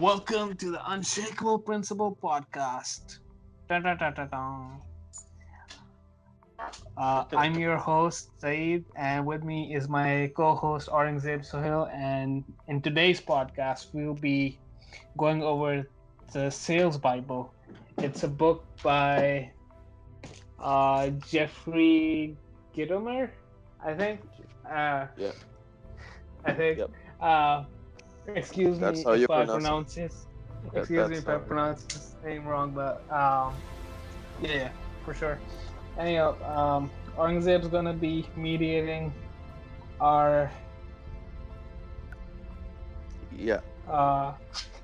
Welcome to the Unshakeable Principle Podcast. I'm your host, Saeed, and with me is my co-host, Aurangzeb Sohail. And in today's podcast, we'll be going over the Sales Bible. It's a book by Jeffrey Gitomer, I think. Yeah. I think. Yep. Excuse me if I pronounce his name wrong, but yeah, for sure. Anyhow, Aurangzeb's gonna be mediating our okay, we'll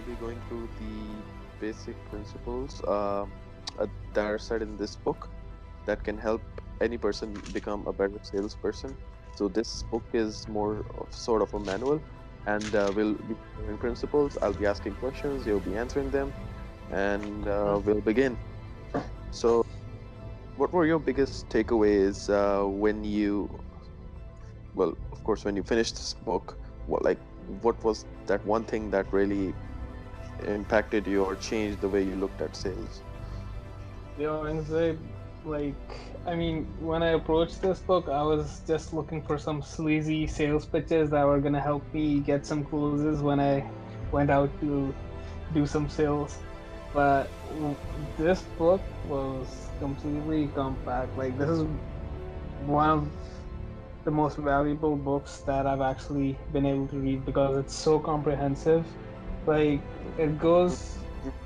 be going through the basic principles that are said in this book that can help any person become a better salesperson. So this book is more of sort of a manual, and we'll be covering principles. I'll be asking questions, you'll be answering them, and we'll begin. So what were your biggest takeaways when you finished this book? What was that one thing that really impacted you or changed the way you looked at sales? When I approached this book, I was just looking for some sleazy sales pitches that were gonna help me get some closes when I went out to do some sales. But this book was completely compact. This is one of the most valuable books that I've actually been able to read because it's so comprehensive. It goes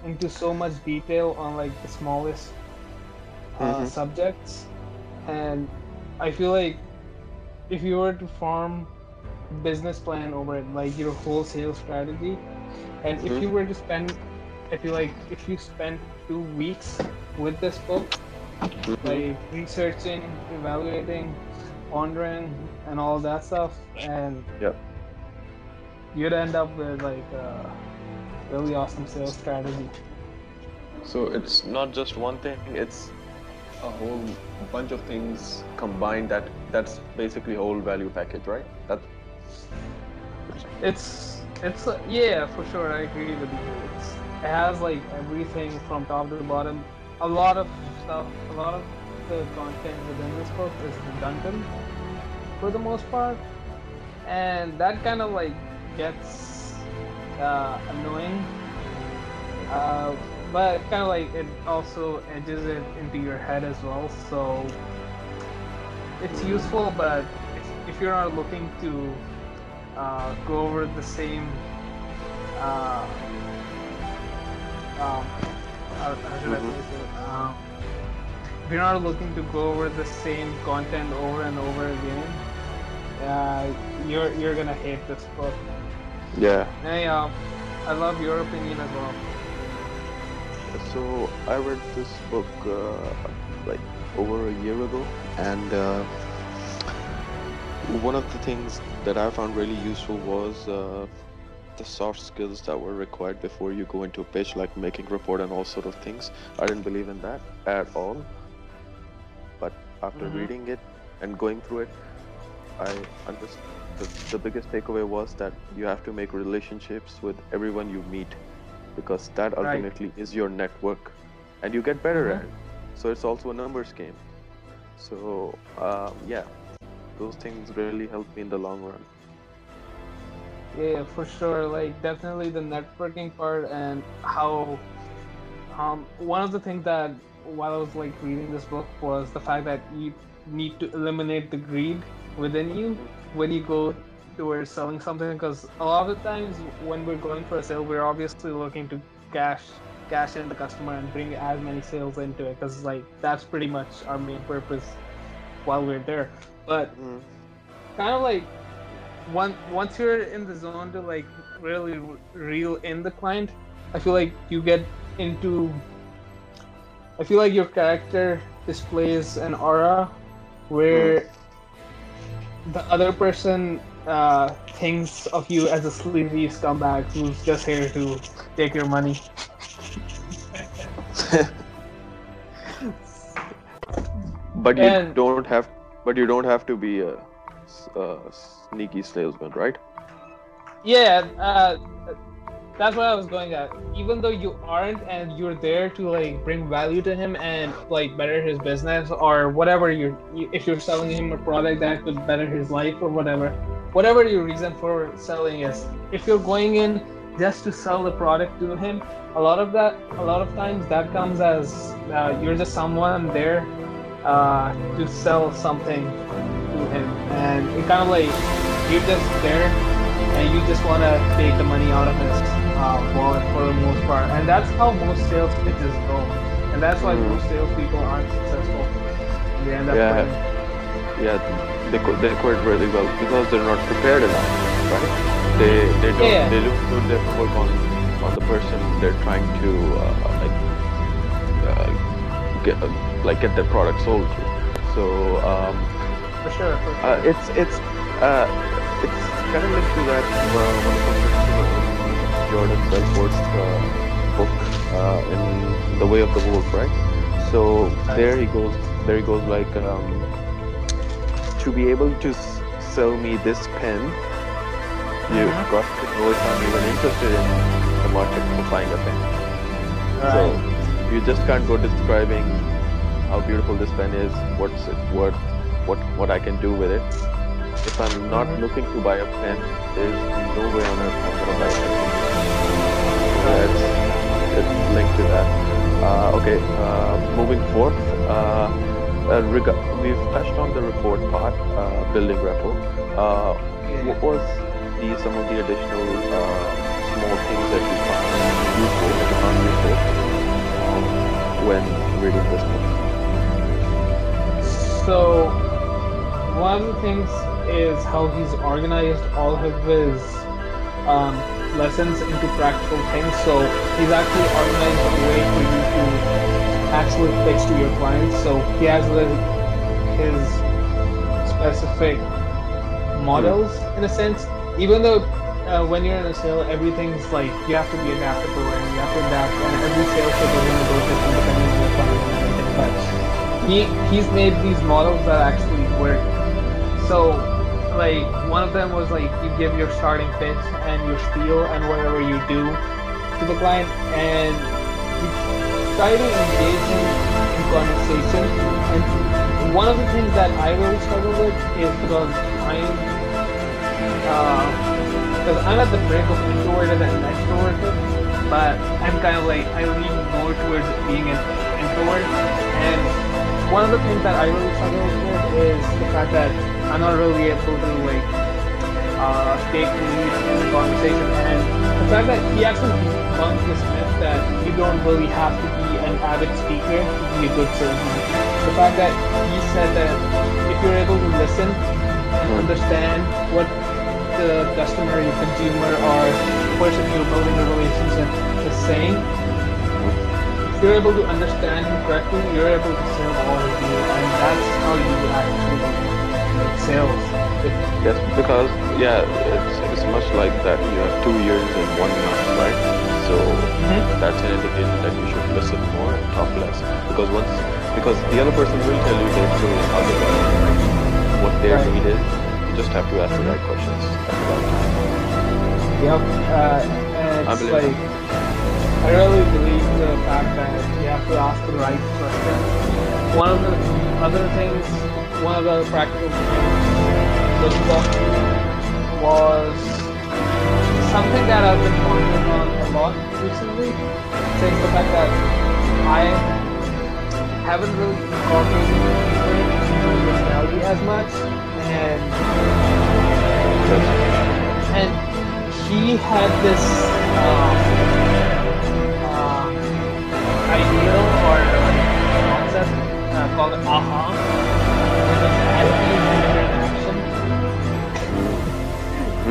into so much detail on the smallest subjects, and I feel if you were to form business plan over it, your whole sales strategy, and if you were to spend, if you spend 2 weeks with this book, researching, evaluating, pondering, and all that stuff, and you'd end up with a really awesome sales strategy. So it's not just one thing; it's a whole bunch of things combined that's basically a whole value package, right? For sure, I agree with you. It has everything from top to bottom. A lot of the content within this book is redundant for the most part, and that kind of gets annoying. But kind of it also edges it into your head as well, so it's useful. But if you're not looking to go over the same, if you're not looking to go over the same content over and over again, you're gonna hate this book. Yeah. Hey, I love your opinion as well. So I read this book over a year ago, and one of the things that I found really useful was the soft skills that were required before you go into a pitch, like making rapport and all sort of things. I didn't believe in that at all, but after reading it and going through it, I understood the biggest takeaway was that you have to make relationships with everyone you meet, because that ultimately is your network, and you get better at it. So it's also a numbers game. So those things really helped me in the long run. Yeah, for sure. Definitely the networking part, and how one of the things that while I was reading this book was the fact that you need to eliminate the greed within you when you go towards selling something, because a lot of times when we're going for a sale, we're obviously looking to cash in the customer and bring as many sales into it, because that's pretty much our main purpose while we're there. But once you're in the zone to really reel in the client, I feel your character displays an aura where the other person thinks of you as a sleazy scumbag who's just here to take your money. But you don't have to be sneaky salesman, right? Yeah, that's what I was going at. Even though you aren't, and you're there to like bring value to him and like better his business or whatever, if you're selling him a product that could better his life or whatever your reason for selling is, if you're going in just to sell the product to him, a lot of times that comes as you're just someone there to sell something to him, and it kind of like you're just there and you just want to take the money out of his wallet for the most part. And that's how most sales pitches go, and that's why most salespeople aren't successful. They end up quitting. They quit really well because they're not prepared enough, right? They look too difficult on the person they're trying to get their product sold to. So for sure. It's kind of linked to that one of the Jordan Belfort's book in The Way of the Wolf, right? So there he goes like to be able to sell me this pen, you've got to know if I'm even interested in the market for buying a pen. Right. So you just can't go describing how beautiful this pen is, what's it worth, what I can do with it. If I'm not looking to buy a pen, there's no way on earth I'm going to buy a pen. It's linked to that. Moving forth, we've touched on the rapport part, building rapport. What was some of the additional small things that you found useful and unuseful when reading this book? So one of the things is how he's organized all of his lessons into practical things. So he's actually organized a way for you to actually pitch to your clients. So he has his specific models in a sense. Even though when you're in a sale, everything's like, you have to be adaptable and you have to adapt, and every sales is going to go different depending on your client and everything. But he's made these models that actually work. So like one of them was like, you give your starting pitch and your spiel and whatever you do to the client, and you try to engage him in conversation. And one of the things that I really struggle with is because I'm at the brink of introverted and extroverted, but I'm kind of like, I lean more towards being an introvert. And one of the things that I really struggle with is the fact that I'm not really able to like take the lead in the conversation, and the fact that he actually debunked this myth that you don't really have to be an avid speaker to be a good salesman. The fact that he said that if you're able to listen and understand what the customer, your consumer, or the person you're building a relationship is saying, if you're able to understand him correctly, you're able to sell all of you, and that's how you actually make sales. Yes, because it's much like that. You have 2 years and 1 month, right? So that's an indication that you should listen more and talk less, because the other person will tell you their story, how they are, what their need is. You just have to ask the right questions at the right time. Yep, I really believe the fact that you have to ask the right questions. One of the practical things this book was something that I've been working on a lot recently, saying the fact that I haven't really incorporated personality as much, and he had this ideal or concept called AHA, which is attitude and action.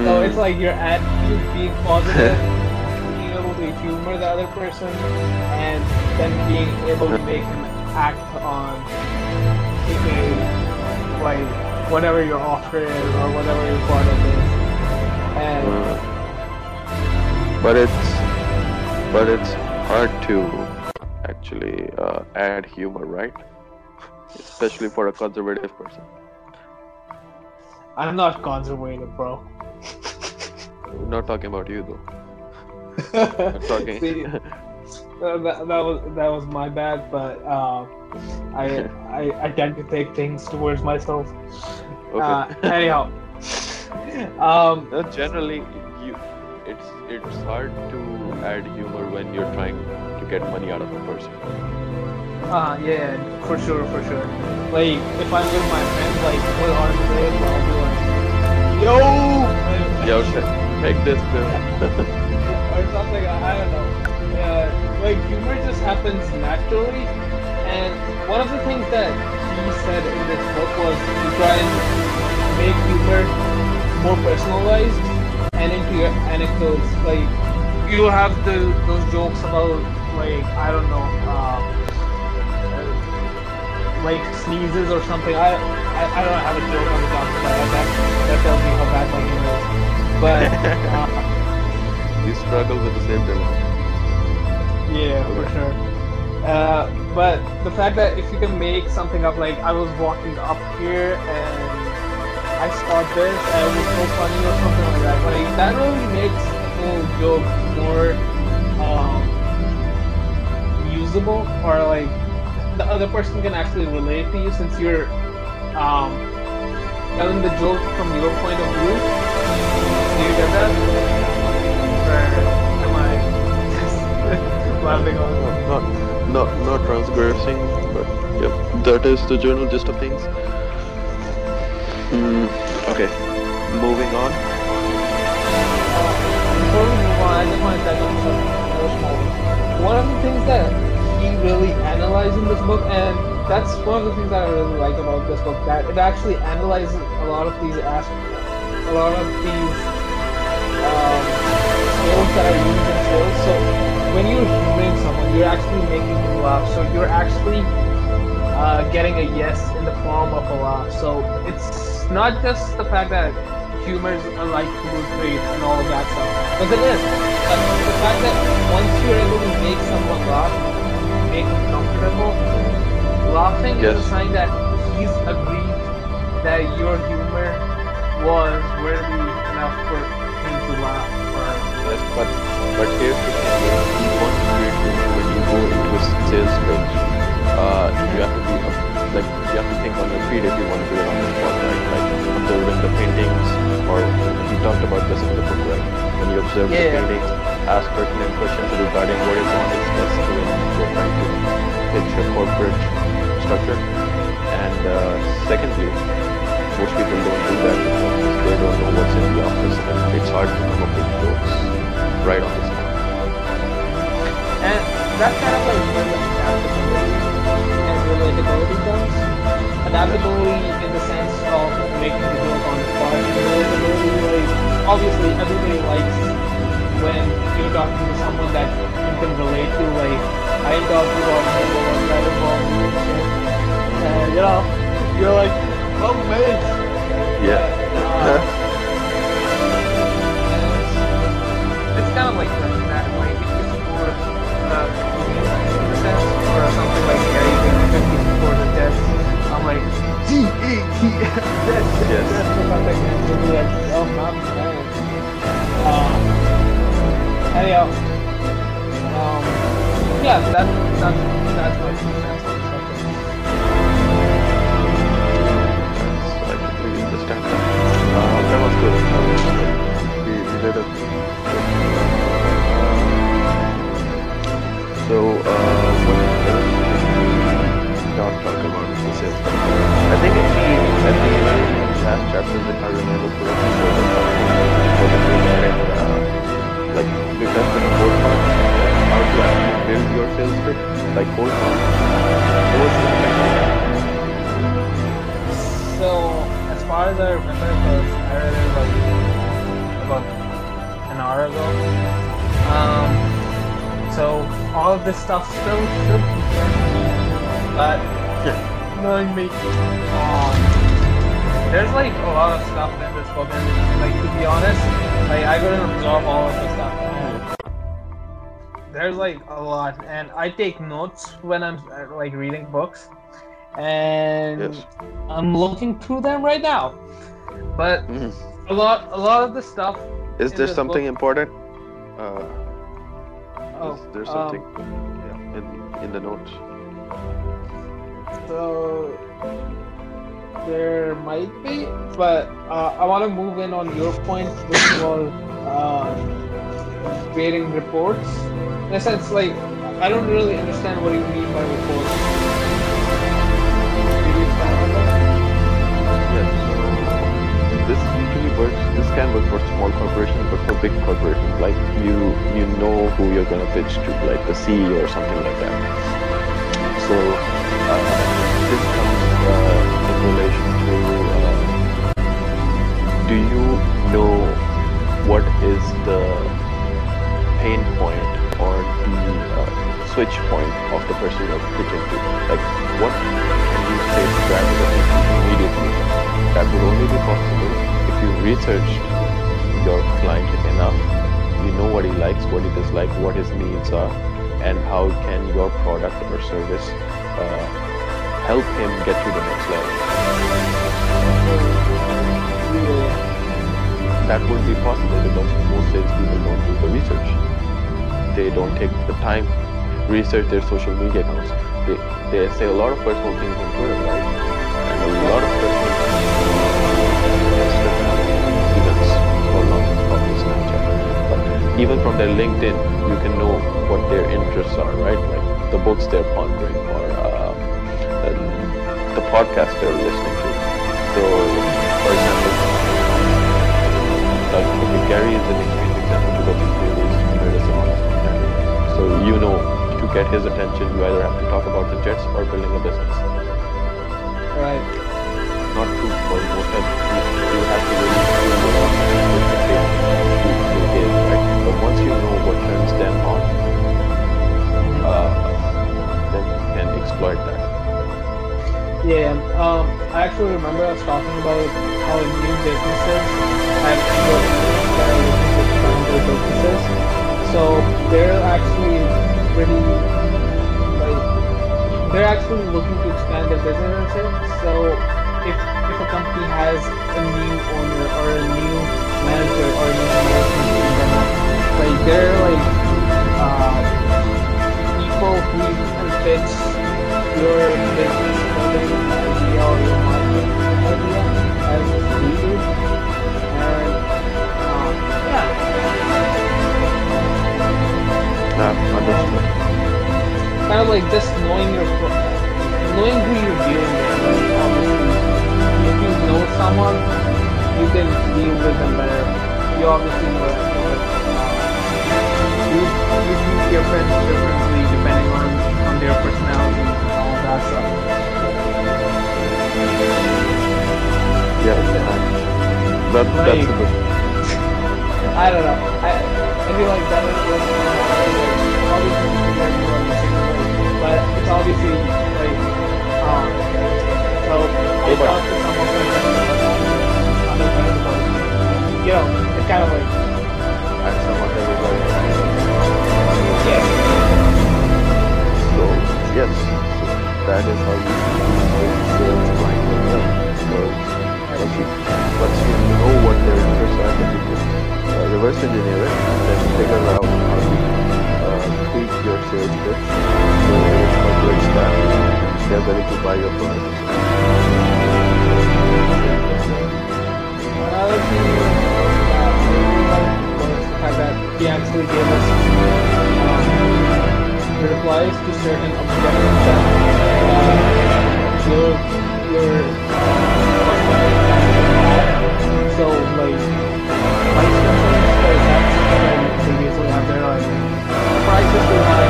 So it's like your attitude being positive, being able to humor the other person, and then being able to make them act on like whatever your offer is or whatever your product is. And but it's hard to actually add humor, right? Especially for a conservative person. I'm not conservative, bro. I'm not talking about you, though. I'm talking. See, that was my bad, but I tend to take things towards myself. Okay. Anyhow, no, generally, it's hard to add humor when you're trying to get money out of a person. Yeah, for sure. Like, if I'm with my friends, like, we're on the day, I'll be like, yo, take this, dude. Or something, I don't know. Yeah, like, humor just happens naturally, and one of the things that he said in this book was to try and make humor more personalized and into your anecdotes. Like, you have those jokes about, like, I don't know, like sneezes or something. I don't have a joke on the top of my head that tells me how bad my humor is. But you struggle with the same dilemma. Yeah, okay. For sure. But the fact that if you can make something up, like I was walking up here and I saw this and it was so funny or something like that. But like, that really makes the whole joke more usable, or like the other person can actually relate to you, since you're telling the joke from your point of view. Do you get that? Or am I just laughing on it? Not transgressing, but yep, that is the general gist of things. Okay, moving on. Before we move on, I just want to touch on something. One of the things that he really analyzing this book, and that's one of the things that I really like about this book, that it actually analyzes a lot of these aspects, a lot of these skills that are used in sales. So when you're humoring someone, you're actually making them laugh, so you're actually getting a yes in the form of a laugh. So it's not just the fact that humor is unlike food rate and all of that stuff, but it is the fact that once you're able to make someone laugh, comfortable, laughing is a sign that he's agreed that your humor was worthy enough for him to laugh. Yes, but here's the thing: if you want to create humor when you go into a sales pitch, you have to be like, you have to think on your feet if you want to do it on the spot, right? Like observing the paintings, or you talked about this in the book, right? When you observe the paintings, ask pertinent questions regarding what you want to express to. You're trying to pitch your corporate structure. And secondly, most people don't do that because they don't know what's in the office, and it's hard to come up with jokes right on the spot. And that's kind of like adaptability and relatability comes. Adaptability in the sense of making the joke on the spot. Relatability, like, obviously everybody likes when you're talking to someone that you can relate to, like, I ain't talking about people, I'm not involved in shit. And you know, you're like, oh man. Yeah. It's kind of like that way. It's more in the sense, or something like Gary before the test. I'm like, yes. Like, oh my god. Anyhow. Yeah, that's what I completely understand that. That was good. We did it. So, what else did we not talk about in the sales chapter? I think in the last chapter, if I remember correctly, so like, we touched on the whole part. How to actually build your sales pitch, like whole time. So, as far as I remember, because I read it about an hour ago. So all of this stuff still should be there, but knowing me, there's like a lot of stuff in this book, and like, to be honest, like I couldn't absorb all of this stuff. There's like a lot, and I take notes when I'm like reading books, and I'm looking through them right now. But a lot of the stuff. Is there something important? Is there something in the notes? So there might be, but I want to move in on your point, which was creating reports. In a sense, like, I don't really understand what you mean by reports. Do you expand on that? Yes. This usually works. This can work for small corporations, but for big corporations, like you know who you're gonna pitch to, like the CEO or something like that. So this comes in relation to do you know what is the pain point or the switch point of the person you're pitching to? Like, what can you say to that immediately? That would only be possible if you researched your client enough. You know what he likes, what he dislikes, what his needs are, and how can your product or service help him get to the next level. That would be possible because most salespeople don't do the research. They don't take the time to research their social media accounts. They say a lot of personal things on Twitter, right? And a lot of personal things on Instagram, even Snapchat. But even from their LinkedIn, you can know what their interests are, right? Like the books they're pondering or the podcast they're listening to. So, for example, Gary is an extreme example because he's really similar to someone. So you know, to get his attention, you either have to talk about the Jets or building a business. Right. Not true for most of you have to really do what you give, right? But once you know what turns them on, then you can exploit that. Yeah, I actually remember I was talking about how new businesses have businesses. So they're actually looking to expand their businesses. So if a company has a new owner or a new manager or a new management, like they're like people who fits your business idea or your market idea as leaders. Understood. Kind of like just knowing who you're dealing with. If you know someone, you can deal with them better. You obviously know that. You treat your friends differently depending on their personality and all that stuff. Yeah. That's a good. I don't know. I feel like that is like, obviously everyone is different, but it's obviously like so I talk to some of them other friends about it. You know, it's kind of like I somewhat everybody. Yeah. So yes, so that is how you sales client with them. Once you know what their interests are, then you can reverse engineer it and then figure out how to tweak your sales pitch so public staff they're ready to buy your product. Another thing that he actually gave us replies to certain objectives that your so like previously have their own prices they have,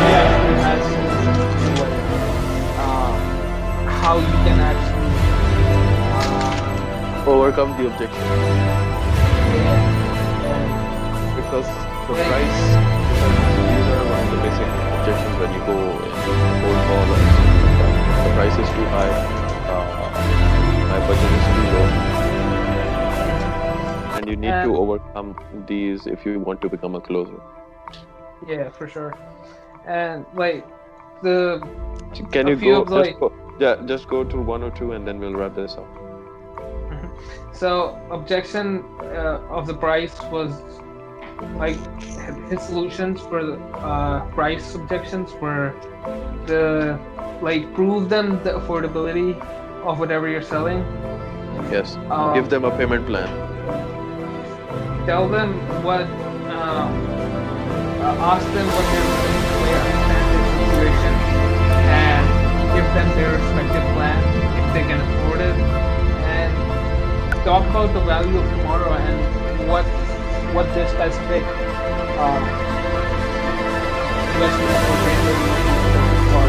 they actually have solutions to it. How you can actually overcome the objection. Because the price, these are one of the basic objections when you go in cold call or something like that. The price is too high, my budget is too low. And you need to overcome these if you want to become a closer. Yeah, for sure. And like the can you go, just go to one or two and then we'll wrap this up. So objection of the price was like his solutions for the price objections were the like prove them the affordability of whatever you're selling. Yes. Give them a payment plan. Tell them what. Ask them what their situation and give them their respective plan if they can afford it. And talk about the value of tomorrow and what their specific investment or payment for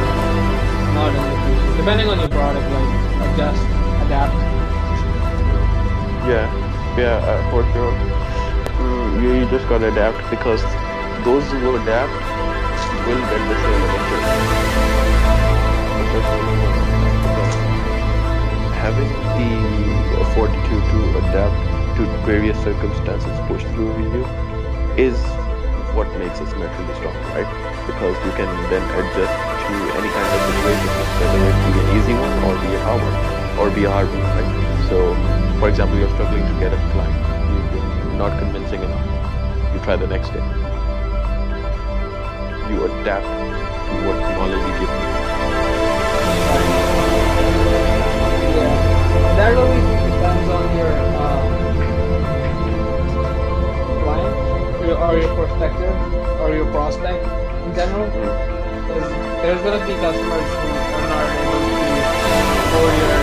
not in the future. Depending on your product, like adjust, adapt. Yeah, for sure. You just gotta adapt because those who adapt will get the same benefit. Having the fortitude to adapt to various circumstances pushed through you is what makes us mentally strong, right? Because you can then adjust to any kind of situation, whether it be an easy one or be a hard one, or be a hard one, right? So, for example, you're struggling to get a client. You're not convincing enough. You try the next day. You adapt to what technology gives you. Yeah, that really depends on your client or your prospector or your prospect in general. Because there's going to be customers who are not able to afford your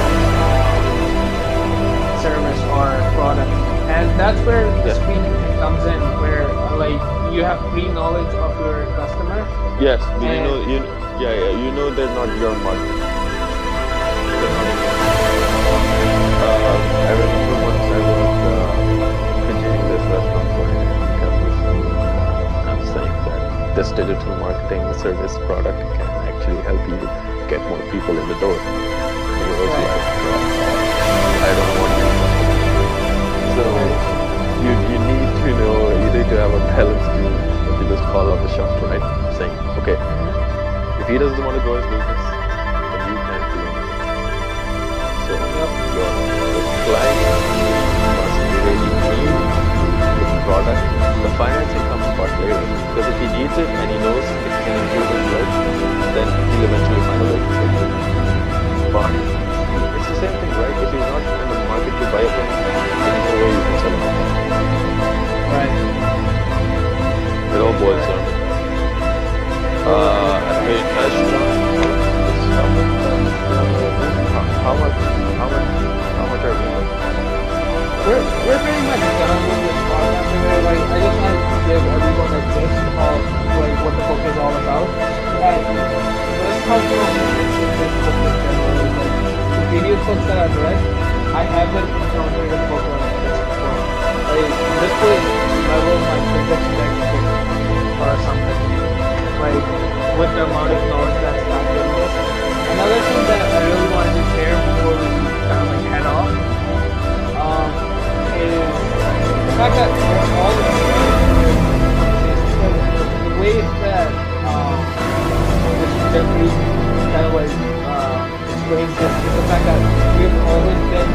service or product, and that's where the screening comes in, where you have pre-knowledge of your customer. Yes, you know they're not your market. I remember once I was pitching this restaurant for him and I'm saying that this digital marketing service product can actually help you get more people in the door. It was like, I don't want you. So you need to know, you need to have a balance to just call out the shop, right? Saying, okay, if he doesn't want to grow his business, then you can't do it. So your client must be really keen to the product. The financing comes part later. Because if he needs it and he knows it can improve his life, then he'll eventually find a way to take it. But it's the same thing, right? If he's not in the market to buy a thing, there's no way you can sell it. Right. It all boils down. How much are we? We're pretty much done with this podcast. I just want to give everyone a gist of what the book is all about. And this cultural difference in this book is generally the previous books that I've read, I haven't encountered a book like this before. This was level my previous textbook. Or something new, with the amount of knowledge that's not in this. Another thing that I really wanted to share before we head off is the fact that all the ways that Mr. Jeffrey kind of explains this is the fact that we've always been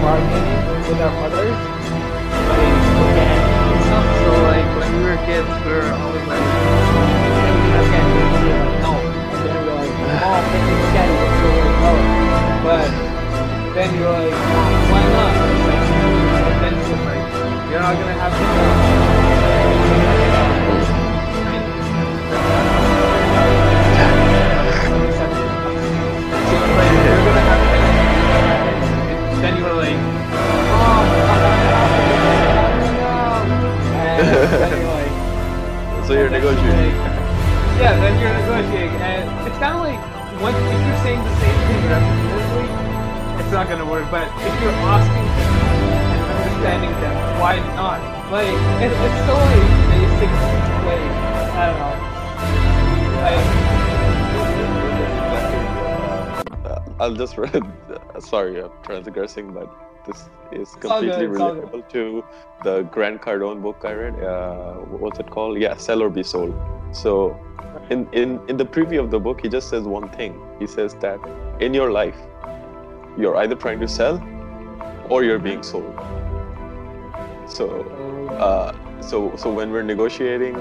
bargaining with our mothers. So when we were kids, we were always no. And then we were can you scan it? So we were but then you were why not? And then you were you're not going to have to go. You're going to have to. Then you were so you're negotiating. Then you're negotiating, and it's kind of if you're saying the same thing repetitively, it's not gonna work. But if you're asking them and understanding them, why not? It's so basic. I don't know. I'll just read. Sorry, I'm transgressing, but. This is completely relatable to the Grant Cardone book I read. What's it called? Yeah, Sell or Be Sold. So in the preview of the book, he just says one thing. He says that in your life, You're either trying to sell or you're being sold. So when we're negotiating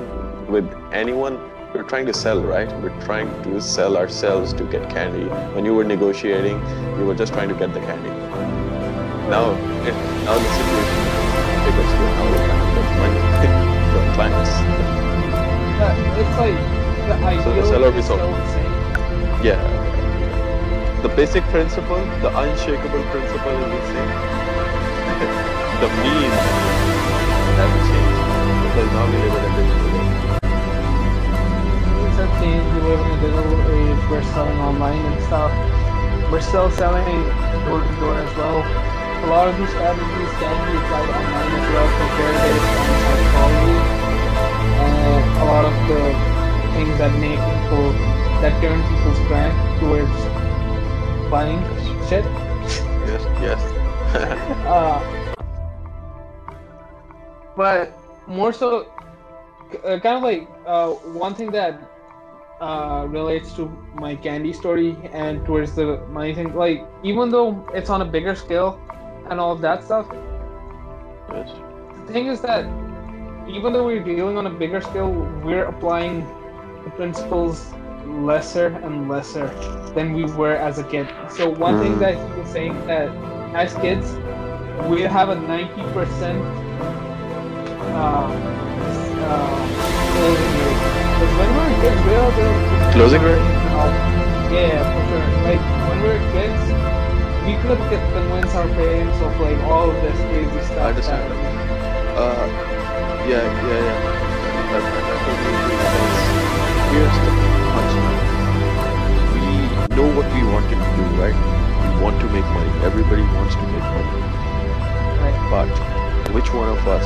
with anyone, we're trying to sell, right? We're trying to sell ourselves to get candy. When you were negotiating, you were just trying to get the candy. Now the situation because you're now trying to get money from clients. Yeah, it's like the idea of sell or be sold. Yeah. The basic principle, the unshakable principle, we say. The mean hasn't changed because now we live in a digital age. It's a thing, we live in a digital age. We're selling online and stuff. We're still selling door to door as well. A lot of these strategies can be applied online as well for very based on quality. A lot of the things that make people, that turn people's brand towards buying shit. Yes. But more so, kind of like one thing that relates to my candy story and towards the money thing, like even though it's on a bigger scale and all of that stuff. Yes. The thing is that even though we're dealing on a bigger scale, we're applying the principles lesser and lesser than we were as a kid. So one thing that he was saying that as kids, we have a 90%. Because when we were kids, we all did closing rate. Yeah, for sure. Like when we were kids, we could convince our parents of like all of this crazy stuff. I understand. Yeah. That totally because here's the punchline. We know what we want to do, right? We want to make money. Everybody wants to make money. Right. But which one of us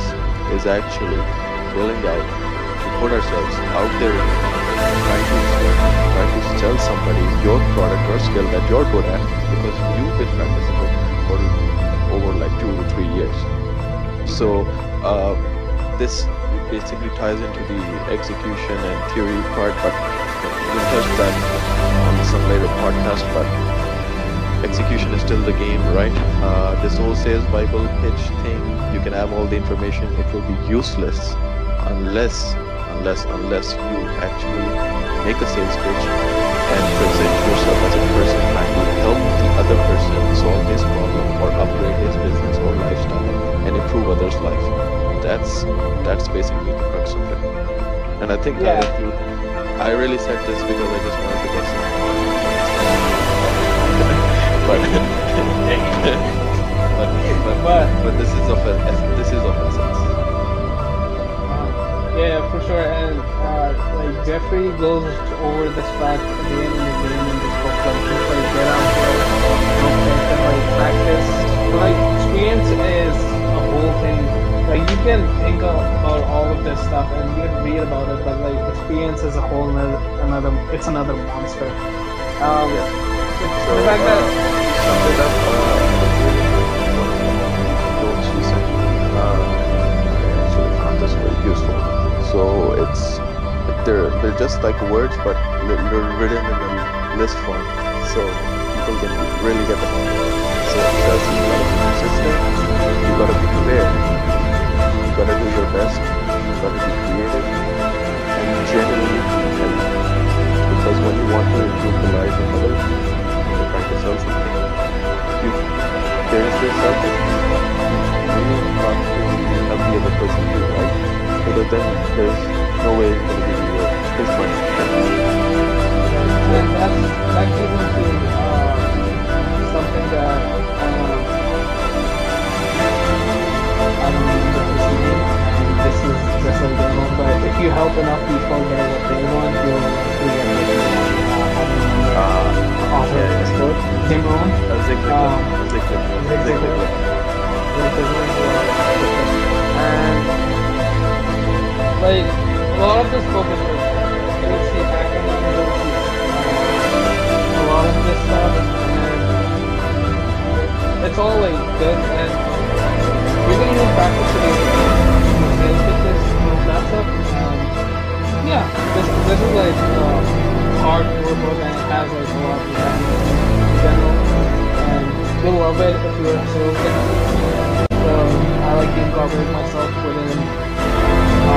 is actually willing out to put ourselves out there and try to tell somebody your product or skill that you're good at, because you've been practicing it for over like 2 to 3 years. So this basically ties into the execution and theory part, but we'll touch that on some later podcast. But execution is still the game, right? This whole Sales Bible pitch thing, you can have all the information, it will be useless unless you actually make a sales pitch and present yourself as a person trying to help the other person solve his problem or upgrade his business or lifestyle and improve others' life. That's basically the crux of it. And I think I really said this because I just wanted to get but this is of essence. Yeah, for sure. And like Jeffrey goes over this fact again and again in this book. Like just like get out there, like practice. Like experience is a whole thing. Like you can think about all of this stuff and you can read about it, but like experience is a whole another monster. So, the fact that you summed it up, those recently are actually not just very useful. So they're just like words, but they're written in a list form, so people can really get them out. So that's you gotta be consistent, you gotta be clear, you gotta do your best, you gotta be creative, and genuinely help. Because when you want to improve the life of others, there is this something you will constantly help the other person do, right? Because then there's no way it's going to be his money. And that gives me to something that I don't know what this means, and this is just a demo, but if you help enough people get what they want, you'll get what they want. And like a lot of this focus is a lot of this stuff, and it's all like good, and we're gonna do practice today with that stuff. Yeah, this is like hard work and it has like a lot of general and been well read if you are so interested. I like to incorporate myself within a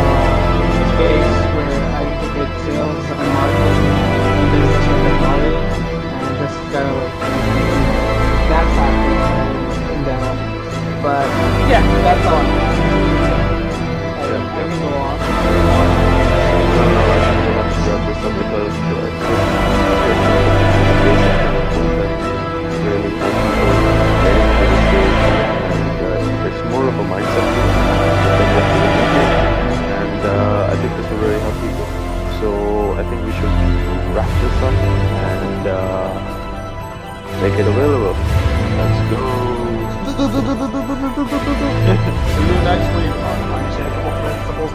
space where I integrate sales and marketing and business with technology, and just kind of like that factor in general. But yeah, that's all. I can go on. It's more of a mindset and I think this will really help people. So I think we should wrap this up and make it available. Let's go. See you next week on Unshakeable Principles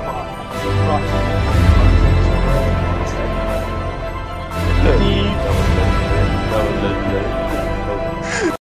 Podcast.